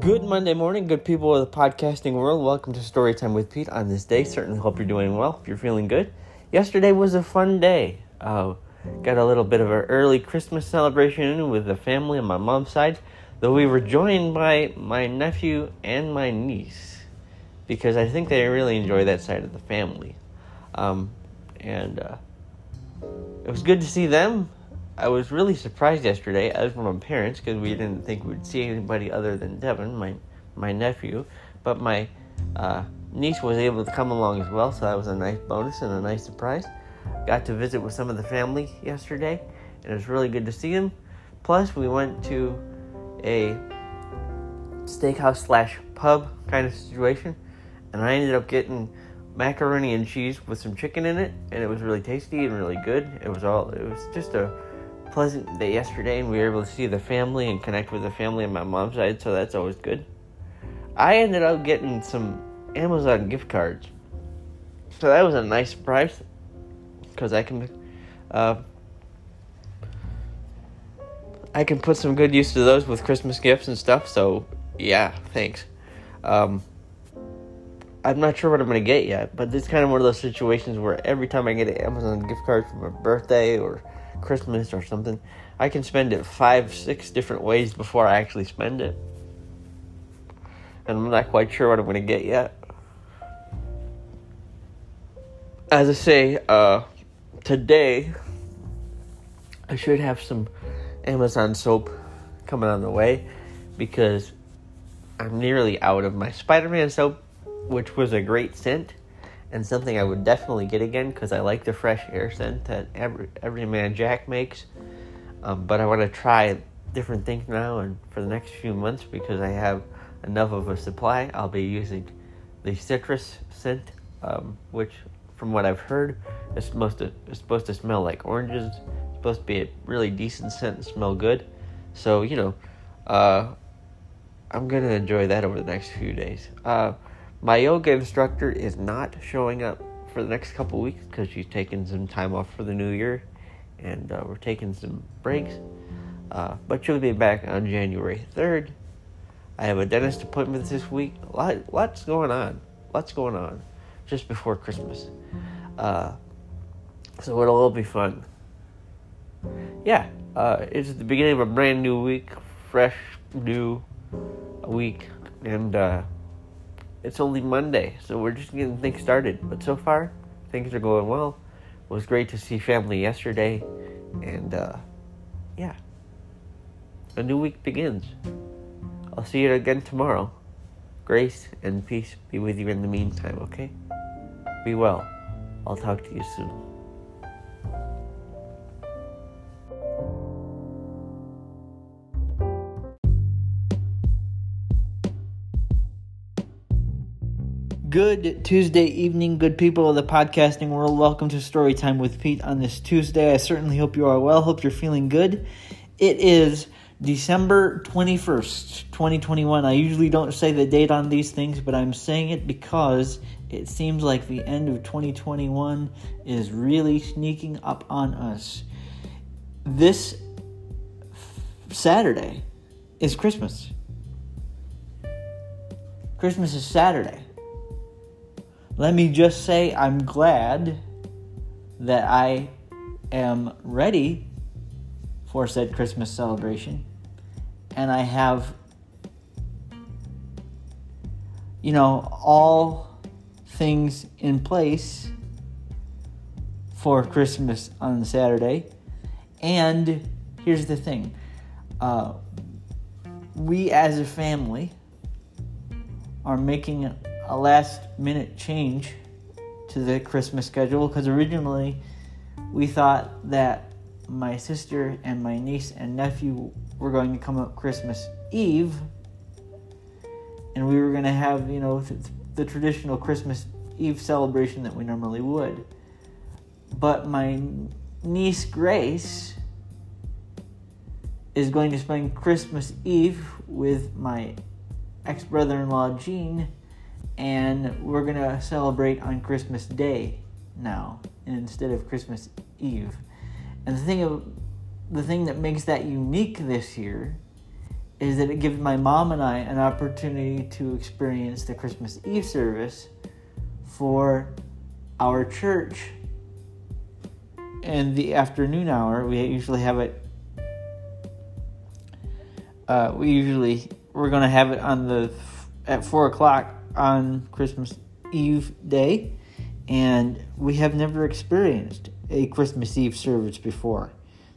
Good Monday morning, good people of the podcasting world. Welcome to Storytime with Pete on this day. Certainly hope you're doing well, hope you're feeling good. Yesterday was a fun day. Got a little bit of an early Christmas celebration with the family on my mom's side, though we were joined by my nephew and my niece, because I think they really enjoy that side of the family. It was good to see them. I was really surprised yesterday, as were my parents, because we didn't think we'd see anybody other than Devin, my nephew. But my niece was able to come along as well, so that was a nice bonus and a nice surprise. Got to visit with some of the family yesterday, and it was really good to see them. Plus, we went to a steakhouse/pub kind of situation, and I ended up getting macaroni and cheese with some chicken in it, and it was really tasty and really good. It was just a pleasant day yesterday, and we were able to see the family and connect with the family on my mom's side, so that's always good. I ended up getting some Amazon gift cards, so that was a nice surprise, because I can put some good use to those with Christmas gifts and stuff, so yeah, thanks. I'm not sure what I'm going to get yet, but it's kind of one of those situations where every time I get an Amazon gift card for my birthday or Christmas or something, I can spend it 5-6 different ways before I actually spend it, and I'm not quite sure what I'm going to get yet. As I say, today I should have some Amazon soap coming on the way, because I'm nearly out of my Spider-Man soap, which was a great scent and something I would definitely get again, because I like the fresh air scent that every man Jack makes. But I want to try different things now and for the next few months, because I have enough of a supply. I'll be using the citrus scent, which from what I've heard is supposed to smell like oranges. It's supposed to be a really decent scent and smell good. So, I'm going to enjoy that over the next few days. My yoga instructor is not showing up for the next couple weeks, because she's taking some time off for the new year, and we're taking some breaks. But she'll be back on January 3rd. I have a dentist appointment this week. Lots going on just before Christmas. So it'll all be fun. Yeah, it's the beginning of a brand new week, fresh new week, and it's only Monday, so we're just getting things started. But so far, things are going well. It was great to see family yesterday. And, a new week begins. I'll see you again tomorrow. Grace and peace be with you in the meantime, okay? Be well. I'll talk to you soon. Good Tuesday evening, good people of the podcasting world. Welcome to Storytime with Pete on this Tuesday. I certainly hope you are well, hope you're feeling good. It is December 21st, 2021. I usually don't say the date on these things, but I'm saying it because it seems like the end of 2021 is really sneaking up on us. This Saturday is Christmas. Christmas is Saturday. Let me just say I'm glad that I am ready for said Christmas celebration. And I have, all things in place for Christmas on Saturday. And here's the thing. We as a family are making a last-minute change to the Christmas schedule, because originally we thought that my sister and my niece and nephew were going to come up Christmas Eve, and we were going to have, the traditional Christmas Eve celebration that we normally would. But my niece Grace is going to spend Christmas Eve with my ex-brother-in-law Jean, and we're going to celebrate on Christmas Day now instead of Christmas Eve. And the thing that makes that unique this year is that it gives my mom and I an opportunity to experience the Christmas Eve service for our church in the afternoon hour. We usually have it, we're going to have it at 4 o'clock on Christmas Eve day, and we have never experienced a Christmas Eve service before.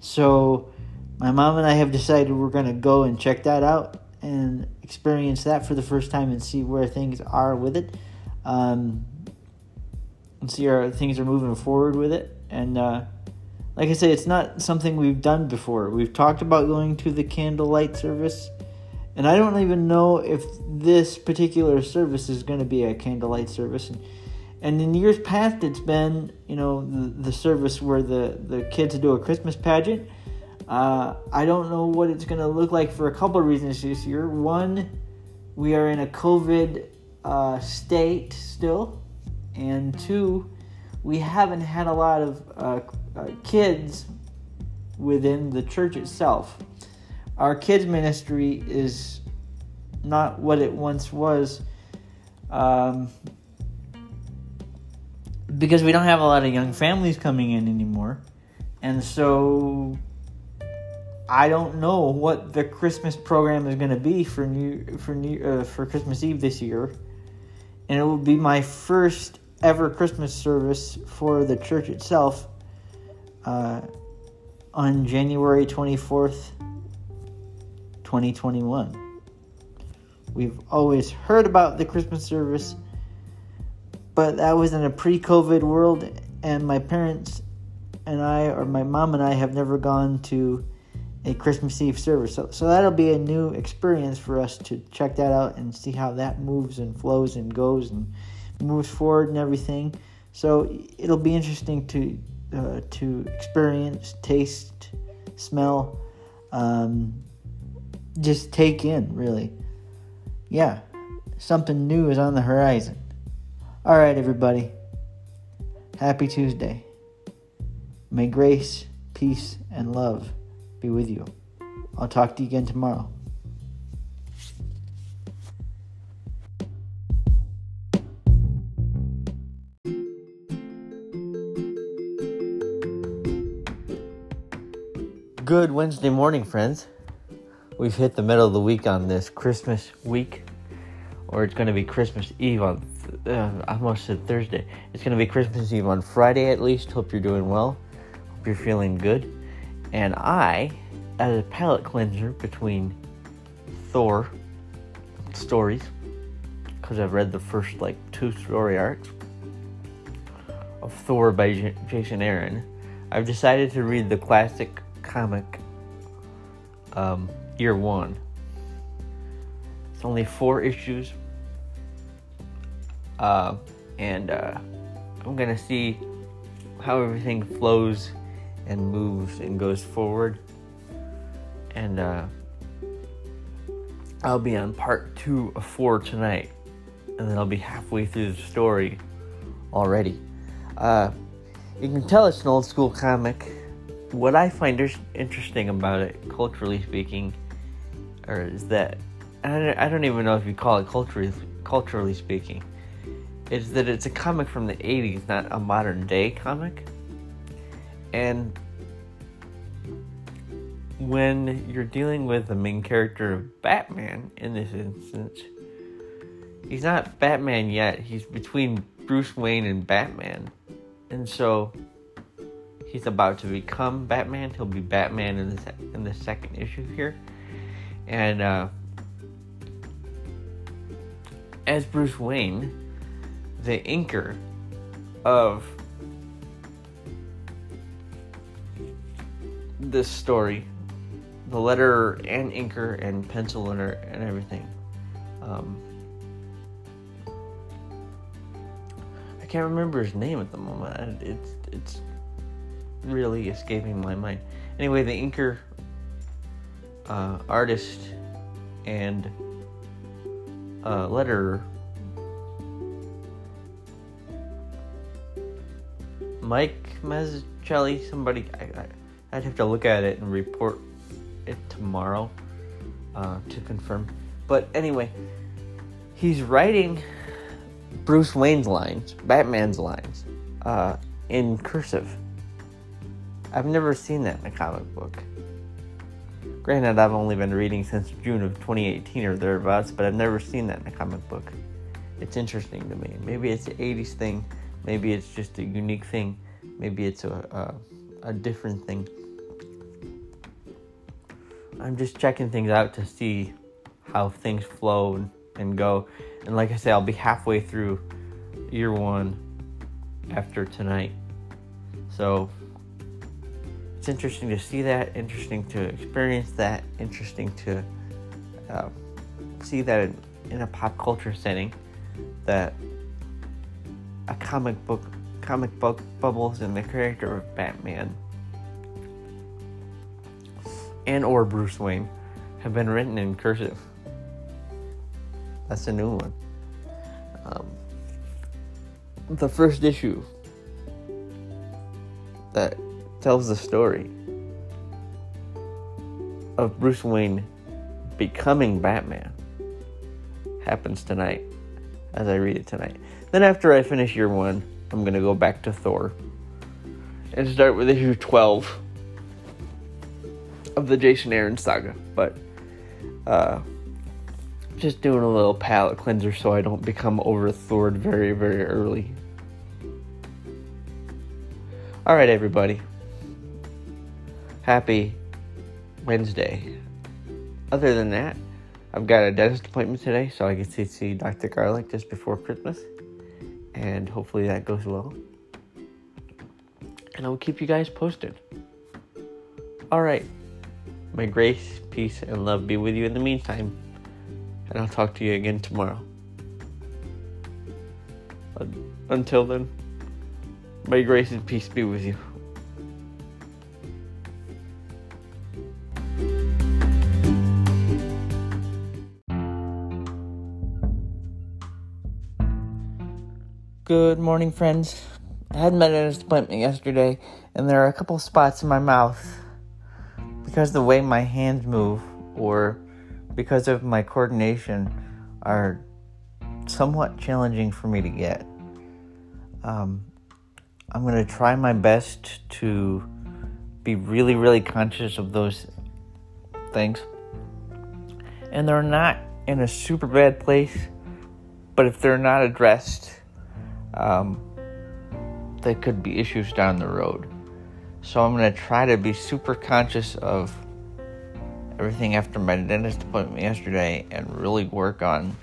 So my mom and I have decided we're going to go and check that out and experience that for the first time and see where things are with it, and see how things are moving forward with it. And like I say, it's not something we've done before. We've talked about going to the candlelight service, and I don't even know if this particular service is going to be a candlelight service. And in years past, it's been, you know, the service where the kids do a Christmas pageant. I don't know what it's going to look like for a couple of reasons this year. One, we are in a COVID state still. And two, we haven't had a lot of kids within the church itself. Our kids ministry is not what it once was, because we don't have a lot of young families coming in anymore. And so I don't know what the Christmas program is going to be for Christmas Eve this year. And it will be my first ever Christmas service for the church itself on January 24th, 2021. We've always heard about the Christmas service, but that was in a pre-COVID world, and my parents and I, or my mom and I, have never gone to a Christmas Eve service. So that'll be a new experience for us to check that out and see how that moves and flows and goes and moves forward and everything. So it'll be interesting to experience, taste, smell, just take in, really. Yeah, something new is on the horizon. All right, everybody. Happy Tuesday. May grace, peace, and love be with you. I'll talk to you again tomorrow. Good Wednesday morning, friends. We've hit the middle of the week on this Christmas week. Or it's going to be Christmas Eve on, I almost said Thursday. It's going to be Christmas Eve on Friday at least. Hope you're doing well. Hope you're feeling good. And I, as a palate cleanser between Thor stories, because I've read the first, two story arcs of Thor by Jason Aaron, I've decided to read the classic comic, year one. It's only 4 issues. And I'm going to see how everything flows and moves and goes forward. And I'll be on part 2 of 4 tonight. And then I'll be halfway through the story already. You can tell it's an old school comic. What I find interesting about it, culturally speaking, is that, I don't even know if you call it culturally speaking, is that it's a comic from the 80s, not a modern day comic. And when you're dealing with the main character of Batman, in this instance, he's not Batman yet. He's between Bruce Wayne and Batman. And so he's about to become Batman. He'll be Batman in the second issue here. And as Bruce Wayne, the inker of this story, the letterer and inker and penciler and everything, I can't remember his name at the moment. It's really escaping my mind. Anyway, the inker, artist, and letterer Mike Mazzucchelli, somebody, I'd have to look at it and report it tomorrow. to confirm. But anyway, he's writing Bruce Wayne's lines, Batman's lines, in cursive. I've never seen that in a comic book. Granted, I've only been reading since June of 2018 or thereabouts, but I've never seen that in a comic book. It's interesting to me. Maybe it's an 80s thing. Maybe it's just a unique thing. Maybe it's a different thing. I'm just checking things out to see how things flow and go. And like I say, I'll be halfway through year one after tonight. So it's interesting to see that, interesting to experience that, interesting to see that in a pop culture setting, that a comic book bubbles in the character of Batman and or Bruce Wayne have been written in cursive. That's a new one. The first issue that tells the story of Bruce Wayne becoming Batman happens tonight, as I read it tonight. Then after I finish year one, I'm going to go back to Thor and start with issue 12 of the Jason Aaron saga. But just doing a little palate cleanser so I don't become over-Thored very, very early. Alright, everybody. Happy Wednesday. Other than that, I've got a dentist appointment today, so I get to see Dr. Garlic just before Christmas. And hopefully that goes well. And I'll keep you guys posted. Alright. May grace, peace, and love be with you in the meantime. And I'll talk to you again tomorrow. Until then, may grace and peace be with you. Good morning, friends. I had my dentist appointment yesterday, and there are a couple spots in my mouth because the way my hands move, or because of my coordination, are somewhat challenging for me to get. I'm going to try my best to be really, really conscious of those things. And they're not in a super bad place, but if they're not addressed, there could be issues down the road. So I'm going to try to be super conscious of everything after my dentist appointment yesterday and really work on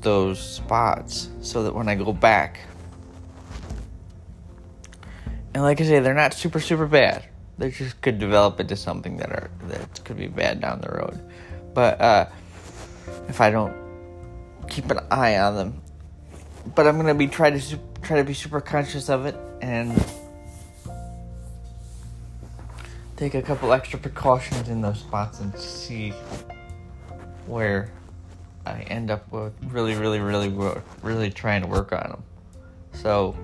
those spots so that when I go back, and like I say, they're not super, super bad. They just could develop into something that could be bad down the road. But if I don't keep an eye on them, but I'm gonna be try to be super conscious of it and take a couple extra precautions in those spots and see where I end up with really trying to work on them. So,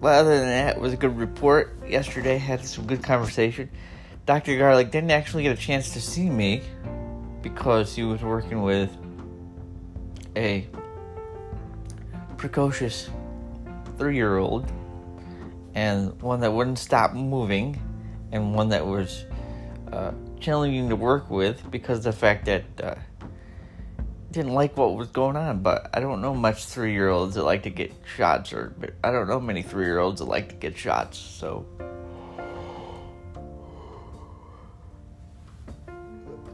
well, other than that, it was a good report. Yesterday, had some good conversation. Dr. Garlic didn't actually get a chance to see me because he was working with a precocious 3-year-old, and one that wouldn't stop moving, and one that was challenging to work with because of the fact that didn't like what was going on. But I don't know much 3-year-olds that like to get shots, but I don't know many 3-year-olds that like to get shots. So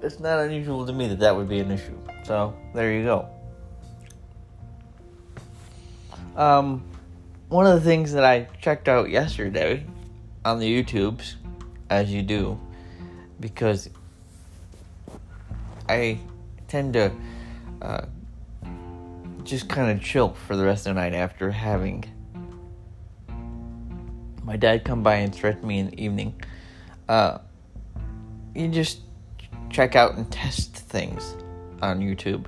it's not unusual to me that would be an issue. So there you go. One of the things that I checked out yesterday on the YouTubes, as you do, because I tend to just kind of chill for the rest of the night after having my dad come by and stretch me in the evening. You just check out and test things on YouTube.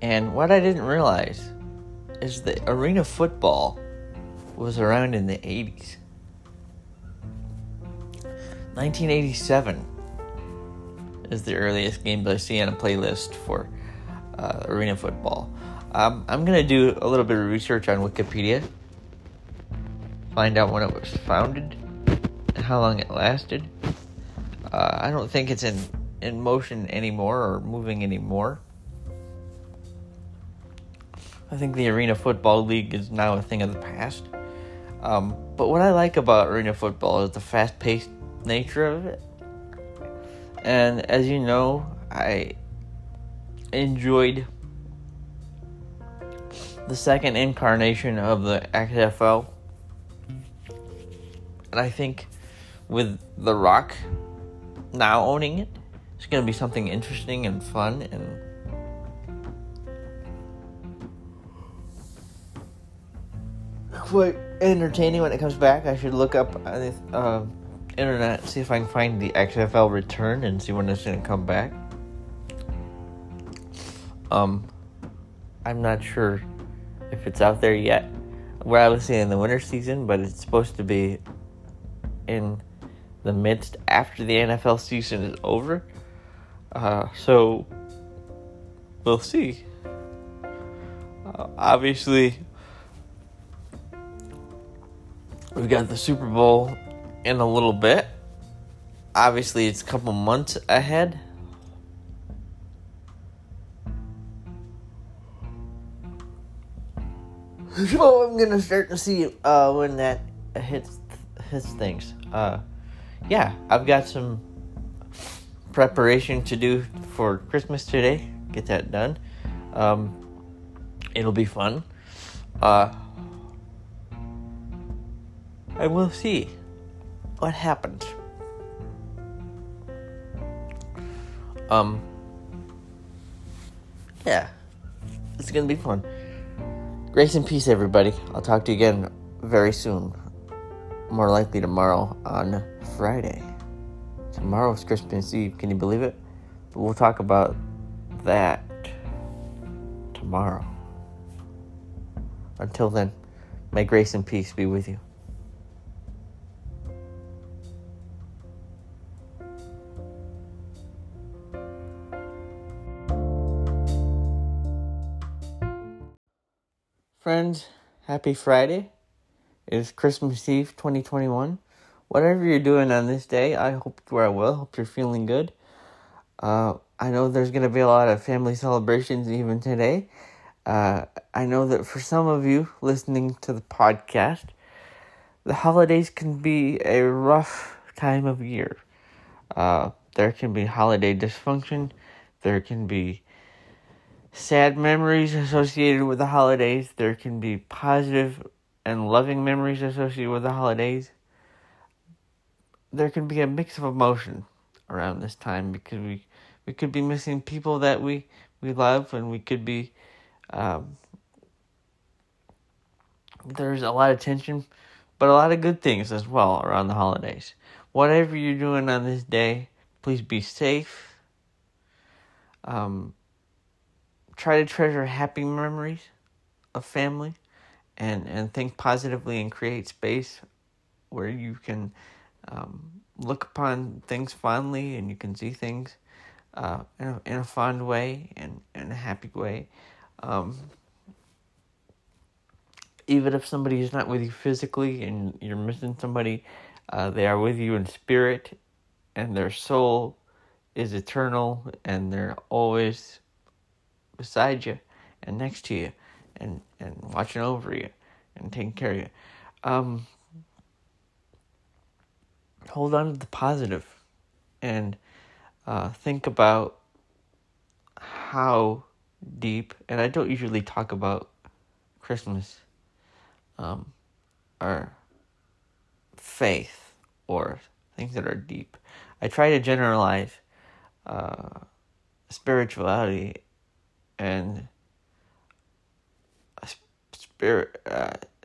And what I didn't realize is that Arena Football was around in the 80s. 1987 is the earliest game that I see on a playlist for arena football. I'm going to do a little bit of research on Wikipedia, find out when it was founded and how long it lasted. I don't think it's in motion anymore or moving anymore. I think the Arena Football League is now a thing of the past. But what I like about Arena Football is the fast-paced nature of it. And as you know, I enjoyed the second incarnation of the XFL. And I think with The Rock now owning it, it's going to be something interesting and fun. And quite entertaining when it comes back. I should look up on the internet, see if I can find the XFL return and see when it's going to come back. I'm not sure if it's out there yet. We're obviously in the winter season, but it's supposed to be in the midst after the NFL season is over. So we'll see. Obviously, we've got the Super Bowl in a little bit. Obviously, it's a couple months ahead. So I'm going to start to see when that hits things. Yeah, I've got some preparation to do for Christmas today. Get that done. It'll be fun. And we'll see what happens. Yeah, it's going to be fun. Grace and peace, everybody. I'll talk to you again very soon. More likely tomorrow on Friday. Tomorrow is Christmas Eve. Can you believe it? But we'll talk about that tomorrow. Until then, may grace and peace be with you. Friends, happy Friday. It is Christmas Eve 2021. Whatever you're doing on this day, I hope you are well. Hope you're feeling good. I know there's going to be a lot of family celebrations even today. I know that for some of you listening to the podcast, the holidays can be a rough time of year. There can be holiday dysfunction. There can be sad memories associated with the holidays. There can be positive and loving memories associated with the holidays. There can be a mix of emotion around this time because we could be missing people that we love, and we could be there's a lot of tension, but a lot of good things as well around the holidays. Whatever you're doing on this day, please be safe. Try to treasure happy memories of family and think positively and create space where you can look upon things fondly and you can see things in a fond way and in a happy way. Even if somebody is not with you physically and you're missing somebody, they are with you in spirit, and their soul is eternal, and they're always beside you and next to you and watching over you and taking care of you. Hold on to the positive and think about how deep, and I don't usually talk about Christmas or faith or things that are deep. I try to generalize spirituality and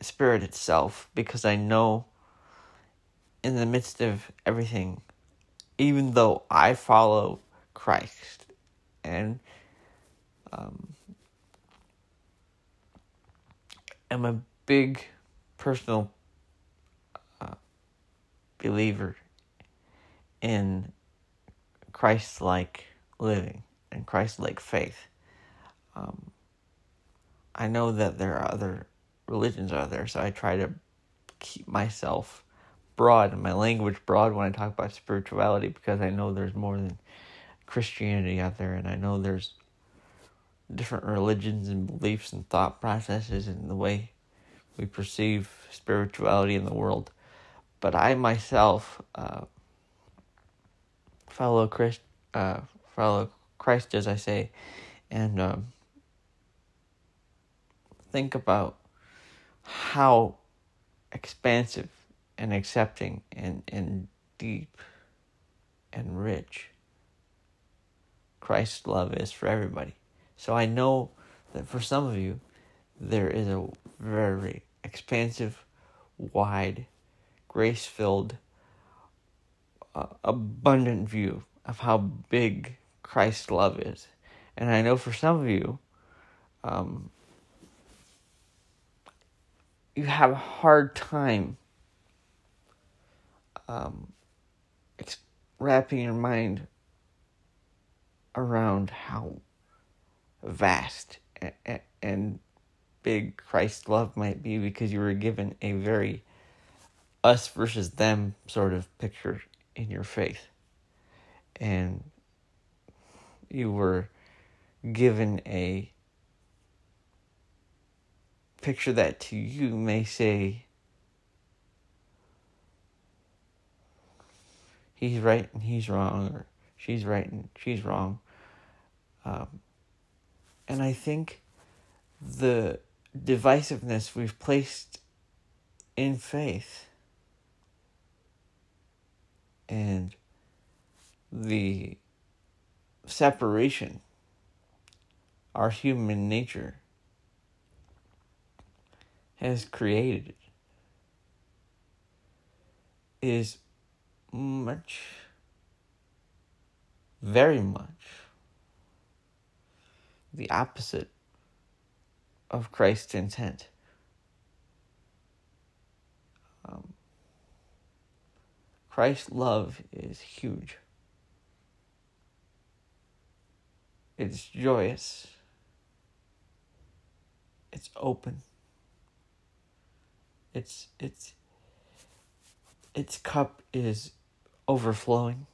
spirit itself, because I know in the midst of everything, even though I follow Christ and am a big personal believer in Christ-like living and Christ-like faith. I know that there are other religions out there, so I try to keep myself broad and my language broad when I talk about spirituality, because I know there's more than Christianity out there, and I know there's different religions and beliefs and thought processes and the way we perceive spirituality in the world. But I myself, follow Christ, as I say, and think about how expansive and accepting and deep and rich Christ's love is for everybody. So I know that for some of you, there is a very expansive, wide, grace-filled, abundant view of how big Christ's love is. And I know for some of you, you have a hard time wrapping your mind around how vast and big Christ's love might be, because you were given a very us versus them sort of picture in your faith. And you were given a picture that to you may say, he's right and he's wrong, or she's right and she's wrong. And I think the divisiveness we've placed in faith and the separation, our human nature has created, is much, very much, the opposite of Christ's intent. Christ's love is huge. It's joyous. It's open. Its cup is overflowing.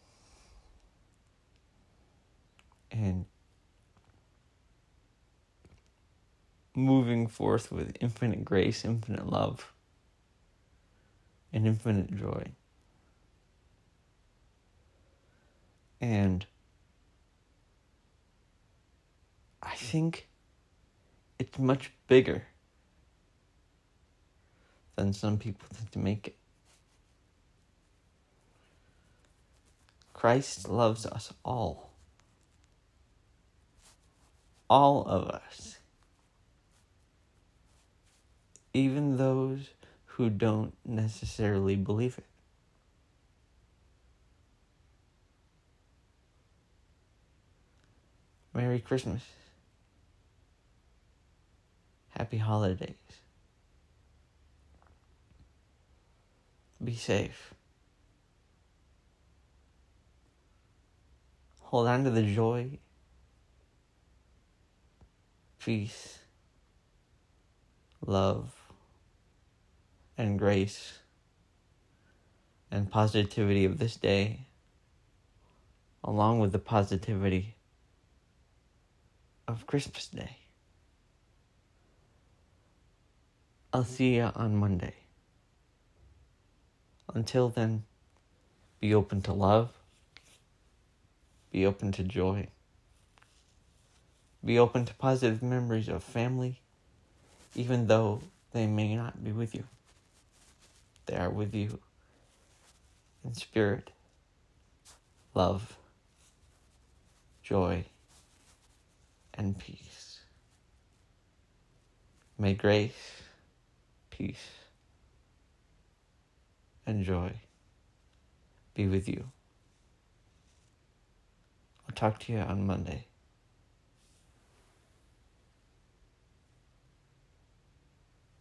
And moving forth with infinite grace, infinite love, and infinite joy. And I think it's much bigger than some people think to make it. Christ loves us all. All of us. Even those who don't necessarily believe it. Merry Christmas. Happy holidays. Be safe. Hold on to the joy, peace, love, and grace, and positivity of this day, along with the positivity of Christmas Day. I'll see you on Monday. Until then, be open to love, be open to joy, be open to positive memories of family, even though they may not be with you. They are with you in spirit, love, joy, and peace. May grace, peace, and joy be with you. I'll talk to you on Monday.